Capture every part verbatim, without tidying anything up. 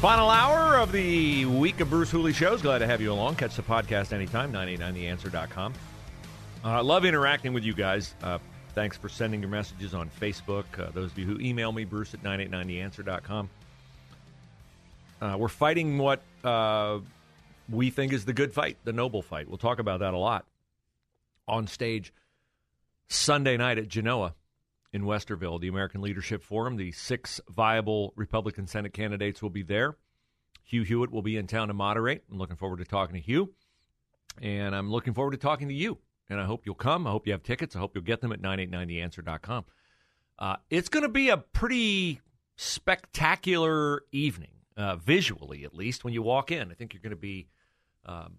Final hour of the week of Bruce Hooley Shows. Glad to have you along. Catch the podcast anytime, nine eight nine the answer dot com. I uh, love interacting with you guys. Uh, thanks for sending your messages on Facebook. Uh, those of you who email me, Bruce at nine eight nine the answer dot com. Uh, we're fighting what uh, we think is the good fight, the noble fight. We'll talk about that a lot on stage Sunday night at Genoa in Westerville, the American Leadership Forum. The six viable Republican Senate candidates will be there. Hugh Hewitt will be in town to moderate. I'm looking forward to talking to Hugh, and I'm looking forward to talking to you. And I hope you'll come. I hope you have tickets. I hope you'll get them at nine eight nine the answer dot com. Uh, it's going to be a pretty spectacular evening, uh, visually at least, when you walk in. I think you're going to be um,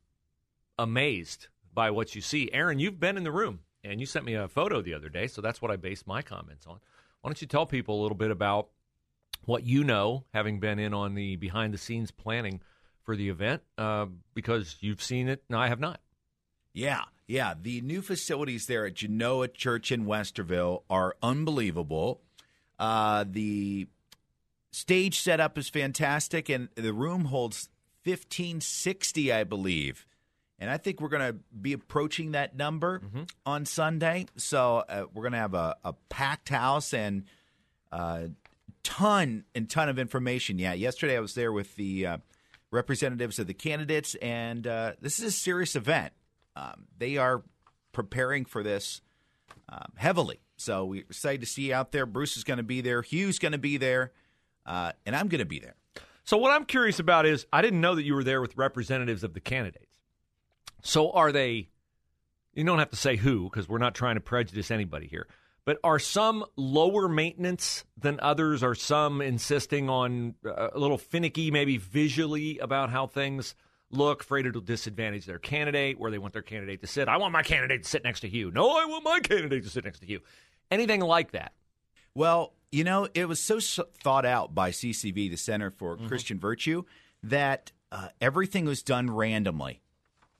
amazed by what you see. Aaron, you've been in the room. And you sent me a photo the other day, so that's what I based my comments on. Why don't you tell people a little bit about what you know, having been in on the behind-the-scenes planning for the event, uh, because you've seen it and I have not. Yeah, yeah. The new facilities there at Genoa Church in Westerville are unbelievable. Uh, the stage setup is fantastic, and the room holds fifteen sixty, I believe. And I think we're going to be approaching that number mm-hmm. on Sunday. So uh, we're going to have a, a packed house and a uh, ton and ton of information. Yeah, yesterday I was there with the uh, representatives of the candidates, and uh, this is a serious event. Um, they are preparing for this um, heavily. So we're excited to see you out there. Bruce is going to be there. Hugh's going to be there. Uh, and I'm going to be there. So what I'm curious about is I didn't know that you were there with representatives of the candidates. So are they, you don't have to say who, because we're not trying to prejudice anybody here, but are some lower maintenance than others? Are some insisting on a little finicky, maybe visually, about how things look, afraid it'll disadvantage their candidate, where they want their candidate to sit? I want my candidate to sit next to Hugh. No, I want my candidate to sit next to Hugh. Anything like that? Well, you know, it was so thought out by C C V, the Center for mm-hmm. Christian Virtue, that uh, everything was done randomly.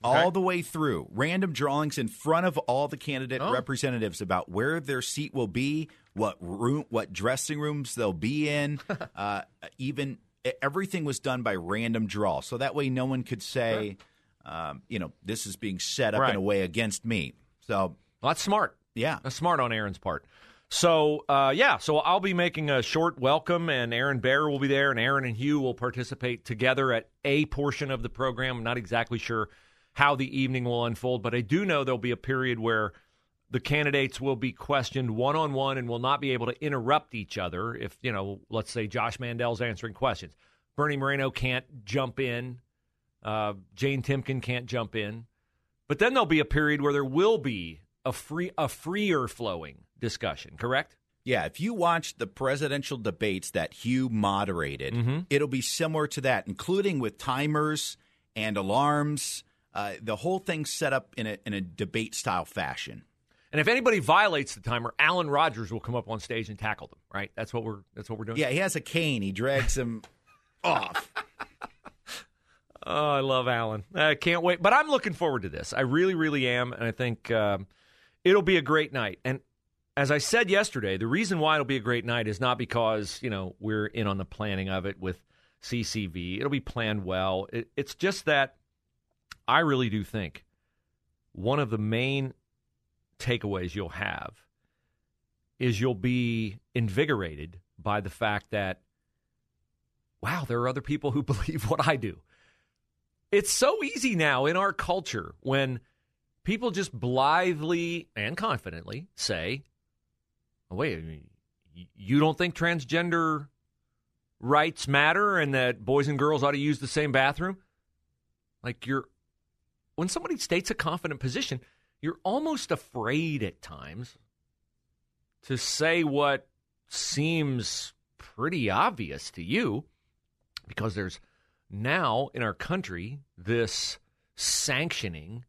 Okay. All the way through, random drawings in front of all the candidate oh. representatives about where their seat will be, what room, what dressing rooms they'll be in. uh, even everything was done by random draw. So that way no one could say, right. um, you know, this is being set up right. in a way against me. So well, that's smart. Yeah. That's smart on Aaron's part. So, uh, yeah, so I'll be making a short welcome, and Aaron Bear will be there, and Aaron and Hugh will participate together at a portion of the program. I'm not exactly sure how the evening will unfold, but I do know there'll be a period where the candidates will be questioned one-on-one and will not be able to interrupt each other if, you know, let's say Josh Mandel's answering questions. Bernie Moreno can't jump in. Uh, Jane Timken can't jump in. But then there'll be a period where there will be a free, a freer-flowing discussion, correct? Yeah, if you watch the presidential debates that Hugh moderated, mm-hmm. it'll be similar to that, including with timers and alarms. Uh, the whole thing's set up in a in a debate-style fashion. And if anybody violates the timer, Alan Rogers will come up on stage and tackle them, right? That's what we're that's what we're doing? Yeah, he has a cane. He drags him off. Oh, I love Alan. I can't wait. But I'm looking forward to this. I really, really am, and I think um, it'll be a great night. And as I said yesterday, the reason why it'll be a great night is not because, you know, we're in on the planning of it with C C V. It'll be planned well. It, it's just that I really do think one of the main takeaways you'll have is you'll be invigorated by the fact that, wow, there are other people who believe what I do. It's so easy now in our culture when people just blithely and confidently say, oh, wait, I mean, you don't think transgender rights matter and that boys and girls ought to use the same bathroom? Like, you're, when somebody states a confident position, you're almost afraid at times to say what seems pretty obvious to you, because there's now in our country this sanctioning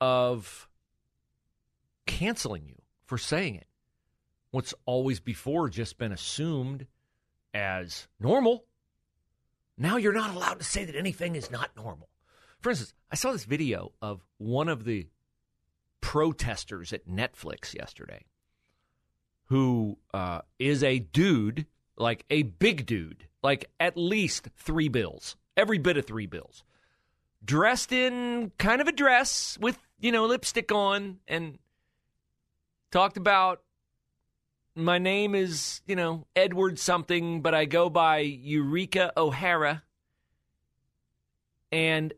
of canceling you for saying it. What's always before just been assumed as normal, now you're not allowed to say that anything is not normal. For instance, I saw this video of one of the protesters at Netflix yesterday who uh, is a dude, like a big dude, like at least three bills, every bit of three bills, dressed in kind of a dress with, you know, lipstick on, and talked about, my name is, you know, Edward something, but I go by Eureka O'Hara. And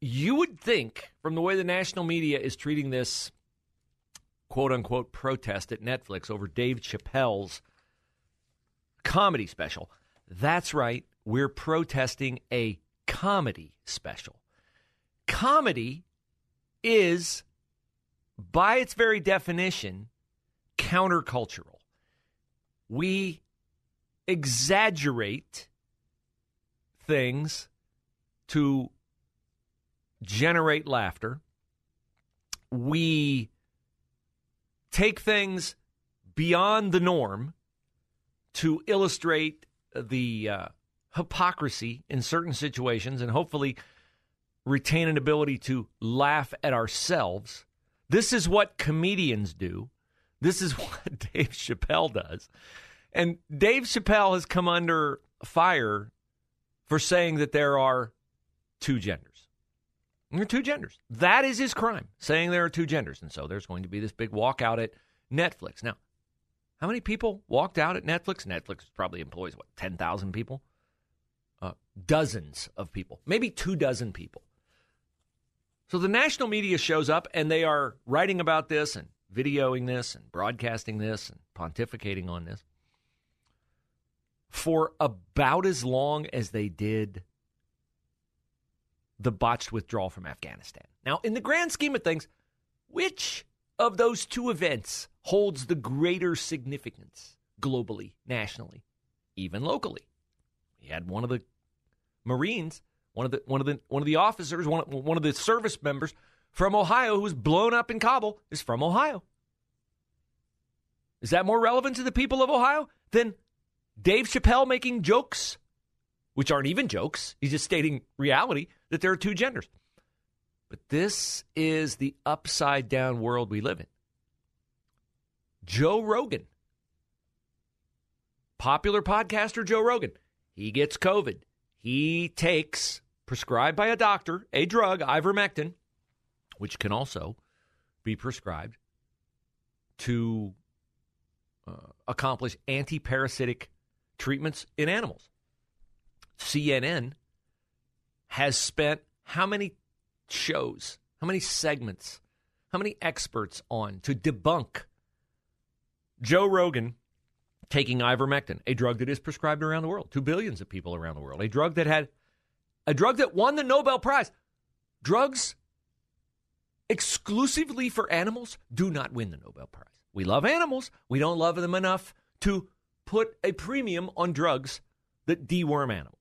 you would think, from the way the national media is treating this quote-unquote protest at Netflix over Dave Chappelle's comedy special, that's right, we're protesting a comedy special. Comedy is, by its very definition, countercultural. We exaggerate things to generate laughter. We take things beyond the norm to illustrate the uh, hypocrisy in certain situations and hopefully retain an ability to laugh at ourselves. This is what comedians do. This is what Dave Chappelle does. And Dave Chappelle has come under fire for saying that there are two genders. There are two genders. That is his crime, saying there are two genders. And so there's going to be this big walkout at Netflix. Now, how many people walked out at Netflix? Netflix probably employs, what, ten thousand people? Uh, dozens of people, maybe two dozen people. So the national media shows up, and they are writing about this and videoing this and broadcasting this and pontificating on this for about as long as they did the botched withdrawal from Afghanistan. Now, in the grand scheme of things, which of those two events holds the greater significance globally, nationally, even locally? We had one of the Marines, one of the one of the one of the officers, one one of the service members from Ohio, who was blown up in Kabul, is from Ohio. Is that more relevant to the people of Ohio than Dave Chappelle making jokes, which aren't even jokes? He's just stating reality that there are two genders. But this is the upside-down world we live in. Joe Rogan, popular podcaster Joe Rogan, he gets COVID. He takes, prescribed by a doctor, a drug, ivermectin, which can also be prescribed to uh, accomplish anti-parasitic treatments in animals. C N N has spent how many shows, how many segments, how many experts on to debunk Joe Rogan taking ivermectin, a drug that is prescribed around the world to billions of people around the world, a drug that had, a drug that won the Nobel Prize. Drugs exclusively for animals do not win the Nobel Prize. We love animals. We don't love them enough to put a premium on drugs that deworm animals.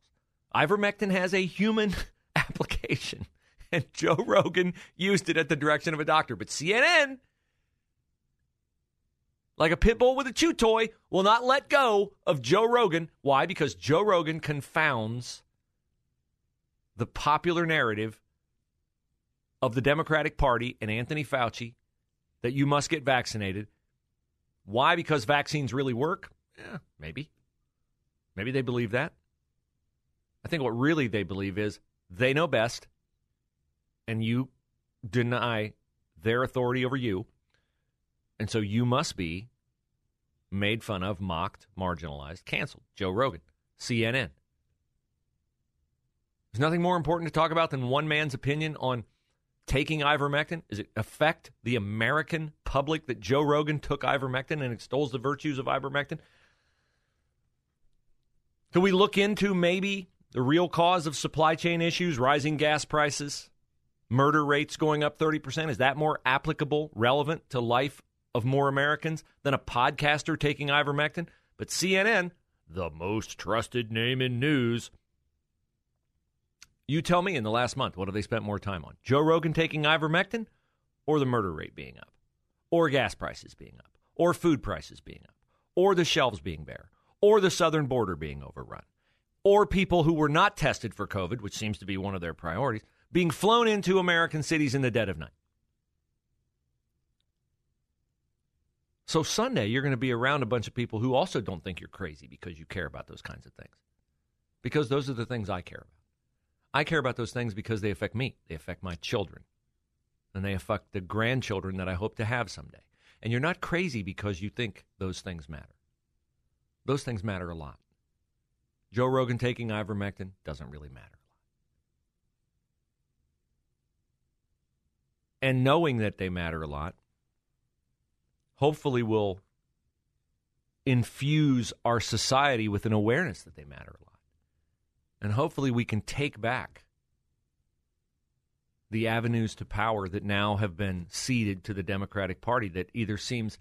Ivermectin has a human application, and Joe Rogan used it at the direction of a doctor. But C N N, like a pit bull with a chew toy, will not let go of Joe Rogan. Why? Because Joe Rogan confounds the popular narrative of the Democratic Party and Anthony Fauci that you must get vaccinated. Why? Because vaccines really work? Eh, maybe. Maybe they believe that. I think what really they believe is they know best, and you deny their authority over you, and so you must be made fun of, mocked, marginalized, canceled. Joe Rogan, C N N. There's nothing more important to talk about than one man's opinion on taking ivermectin? Does it affect the American public that Joe Rogan took ivermectin and extols the virtues of ivermectin? Could we look into maybe the real cause of supply chain issues, rising gas prices, murder rates going up thirty percent? Is that more applicable, relevant to life of more Americans than a podcaster taking ivermectin? But C N N, the most trusted name in news. You tell me in the last month, what have they spent more time on? Joe Rogan taking ivermectin or the murder rate being up or gas prices being up or food prices being up or the shelves being bare or the southern border being overrun or people who were not tested for COVID, which seems to be one of their priorities, being flown into American cities in the dead of night. So Sunday, you're going to be around a bunch of people who also don't think you're crazy because you care about those kinds of things. Because those are the things I care about. I care about those things because they affect me. They affect my children. And they affect the grandchildren that I hope to have someday. And you're not crazy because you think those things matter. Those things matter a lot. Joe Rogan taking ivermectin doesn't really matter. And knowing that they matter a lot, hopefully will infuse our society with an awareness that they matter a lot. And hopefully we can take back the avenues to power that now have been ceded to the Democratic Party that either seems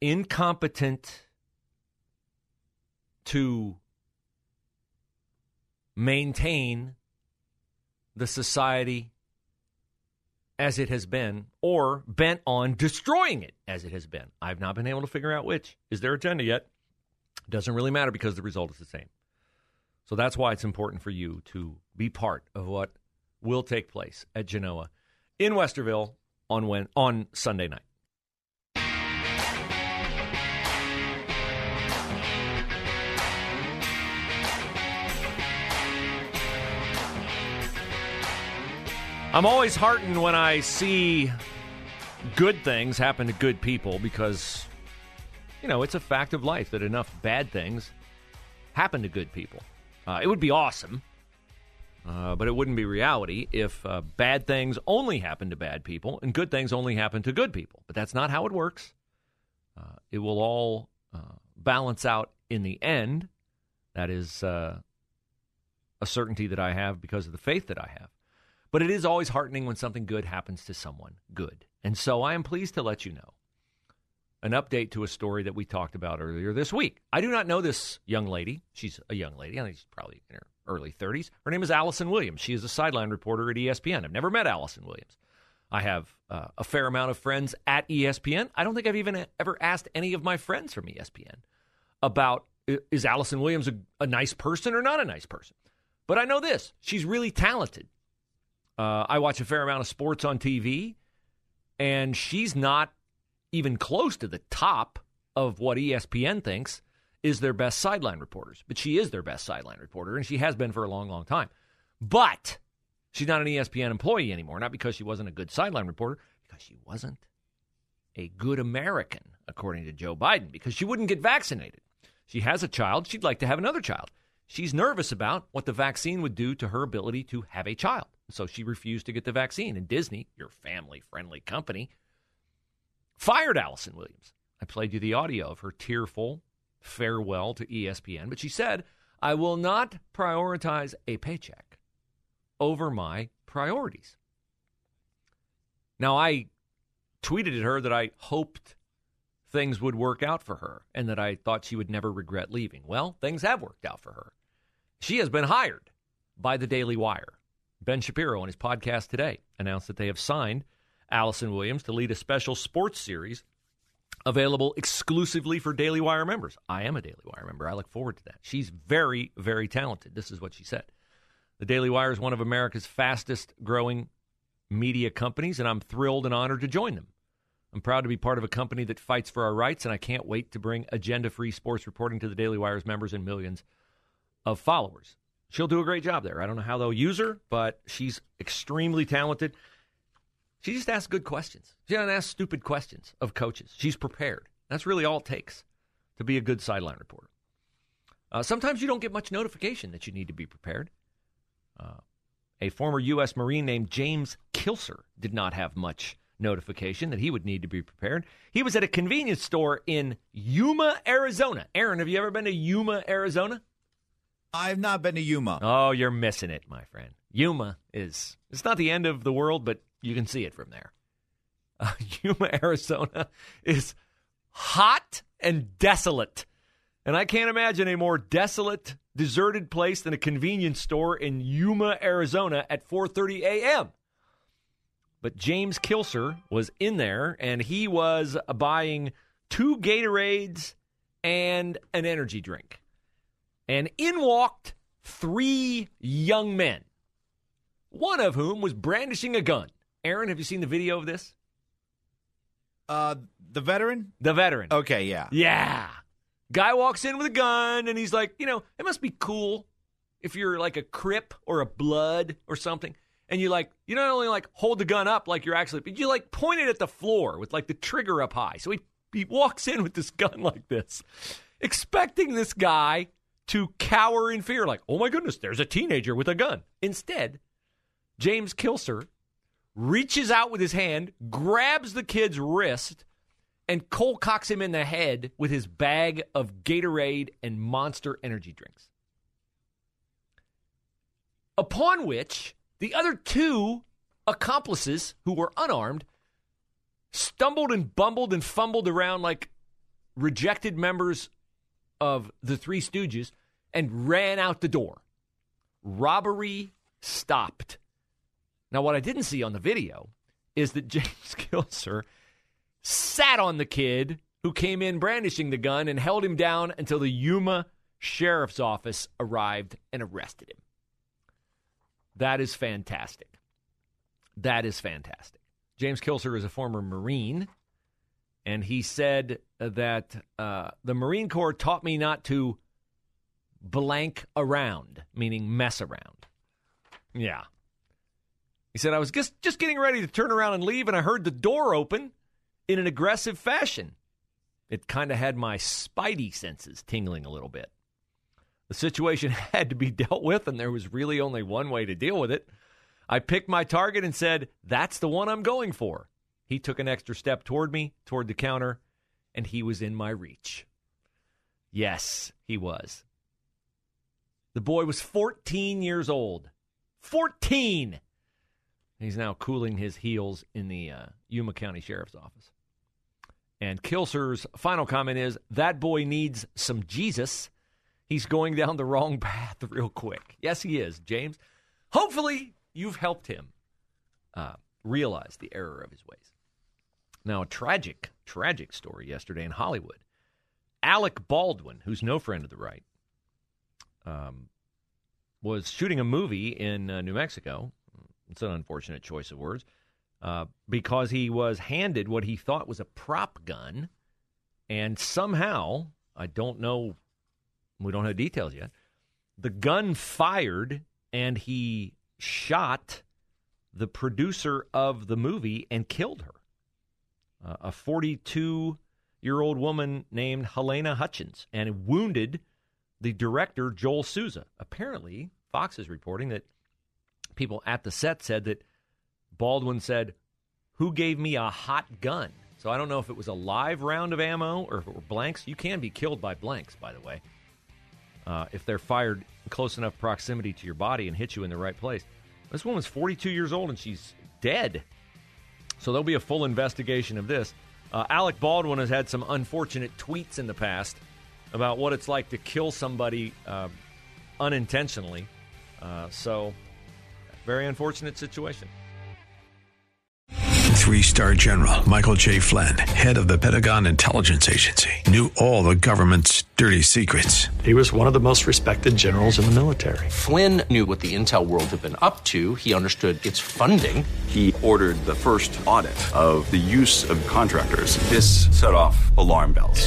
incompetent to maintain the society as it has been, or bent on destroying it as it has been. I've not been able to figure out which is their agenda yet. Doesn't really matter because the result is the same. So that's why it's important for you to be part of what will take place at Genoa in Westerville on when, on Sunday night. I'm always heartened when I see good things happen to good people because, you know, it's a fact of life that enough bad things happen to good people. Uh, it would be awesome, uh, but it wouldn't be reality if uh, bad things only happened to bad people and good things only happen to good people. But that's not how it works. Uh, it will all uh, balance out in the end. That is uh, a certainty that I have because of the faith that I have. But it is always heartening when something good happens to someone good. And so I am pleased to let you know an update to a story that we talked about earlier this week. I do not know this young lady. She's a young lady. I think she's probably in her early thirties. Her name is Allison Williams. She is a sideline reporter at E S P N. I've never met Allison Williams. I have uh, a fair amount of friends at E S P N. I don't think I've even ever asked any of my friends from E S P N about, is Allison Williams a, a nice person or not a nice person? But I know this. She's really talented. Uh, I watch a fair amount of sports on T V, and she's not even close to the top of what E S P N thinks is their best sideline reporters. But she is their best sideline reporter, and she has been for a long, long time. But she's not an E S P N employee anymore, not because she wasn't a good sideline reporter, because she wasn't a good American, according to Joe Biden, because she wouldn't get vaccinated. She has a child. She'd like to have another child. She's nervous about what the vaccine would do to her ability to have a child. So she refused to get the vaccine. And Disney, your family-friendly company, fired Allison Williams. I played you the audio of her tearful farewell to E S P N. But she said, I will not prioritize a paycheck over my priorities. Now, I tweeted at her that I hoped things would work out for her and that I thought she would never regret leaving. Well, things have worked out for her. She has been hired by the Daily Wire. Ben Shapiro on his podcast today announced that they have signed Allison Williams to lead a special sports series available exclusively for Daily Wire members. I am a Daily Wire member. I look forward to that. She's very, very talented. This is what she said. The Daily Wire is one of America's fastest growing media companies, and I'm thrilled and honored to join them. I'm proud to be part of a company that fights for our rights, and I can't wait to bring agenda-free sports reporting to the Daily Wire's members and millions of followers. She'll do a great job there. I don't know how they'll use her, but she's extremely talented. She just asks good questions. She doesn't ask stupid questions of coaches. She's prepared. That's really all it takes to be a good sideline reporter. Uh, sometimes you don't get much notification that you need to be prepared. Uh, A former U S Marine named James Kilser did not have much notification that he would need to be prepared. He was at a convenience store in Yuma, Arizona. Aaron, have you ever been to Yuma, Arizona? I've not been to Yuma. Oh, you're missing it, my friend. Yuma is, it's not the end of the world, but you can see it from there. Uh, Yuma, Arizona is hot and desolate. And I can't imagine a more desolate, deserted place than a convenience store in Yuma, Arizona at four thirty a.m. But James Kilser was in there, and he was buying two Gatorades and an energy drink. And in walked three young men, one of whom was brandishing a gun. Aaron, have you seen the video of this? Uh, the veteran? The veteran. Okay, yeah. Yeah. Guy walks in with a gun, and he's like, you know, it must be cool if you're like a Crip or a Blood or something. And you like, you not only like hold the gun up like you're actually, but you like point it at the floor with like the trigger up high. So he, he walks in with this gun like this, expecting this guy to cower in fear. Like, oh my goodness, there's a teenager with a gun. Instead, James Kilser reaches out with his hand, grabs the kid's wrist, and cold cocks him in the head with his bag of Gatorade and Monster energy drinks. Upon which, the other two accomplices, who were unarmed, stumbled and bumbled and fumbled around like rejected members of the Three Stooges and ran out the door. Robbery stopped. Now, what I didn't see on the video is that James Kilser sat on the kid who came in brandishing the gun and held him down until the Yuma Sheriff's Office arrived and arrested him. That is fantastic. That is fantastic. James Kilser is a former Marine, and he said that uh, the Marine Corps taught me not to blank around, meaning mess around. Yeah. He said, I was just, just getting ready to turn around and leave, and I heard the door open in an aggressive fashion. It kind of had my spidey senses tingling a little bit. The situation had to be dealt with, and there was really only one way to deal with it. I picked my target and said, that's the one I'm going for. He took an extra step toward me, toward the counter, and he was in my reach. Yes, he was. The boy was fourteen years old. fourteen! He's now cooling his heels in the uh, Yuma County Sheriff's Office. And Kilser's final comment is, that boy needs some Jesus. He's going down the wrong path real quick. Yes, he is, James. Hopefully, you've helped him uh, realize the error of his ways. Now, a tragic, tragic story yesterday in Hollywood. Alec Baldwin, who's no friend of the right, um, was shooting a movie in uh, New Mexico. It's an unfortunate choice of words. Uh, because he was handed what he thought was a prop gun, and somehow, I don't know... We don't have details yet. The gun fired, and he shot the producer of the movie and killed her. Uh, a forty-two-year-old woman named Helena Hutchins, and wounded the director, Joel Souza. Apparently, Fox is reporting that people at the set said that Baldwin said, who gave me a hot gun? So I don't know if it was a live round of ammo or if it were blanks. You can be killed by blanks, by the way. Uh, if they're fired close enough proximity to your body and hit you in the right place. This woman's forty-two years old, and she's dead. So there'll be a full investigation of this. Uh, Alec Baldwin has had some unfortunate tweets in the past about what it's like to kill somebody uh, unintentionally. Uh, so, very unfortunate situation. Three-star General Michael J. Flynn, head of the Pentagon Intelligence Agency, knew all the government's dirty secrets. He was one of the most respected generals in the military. Flynn knew what the intel world had been up to. He understood its funding. He ordered the first audit of the use of contractors. This set off alarm bells.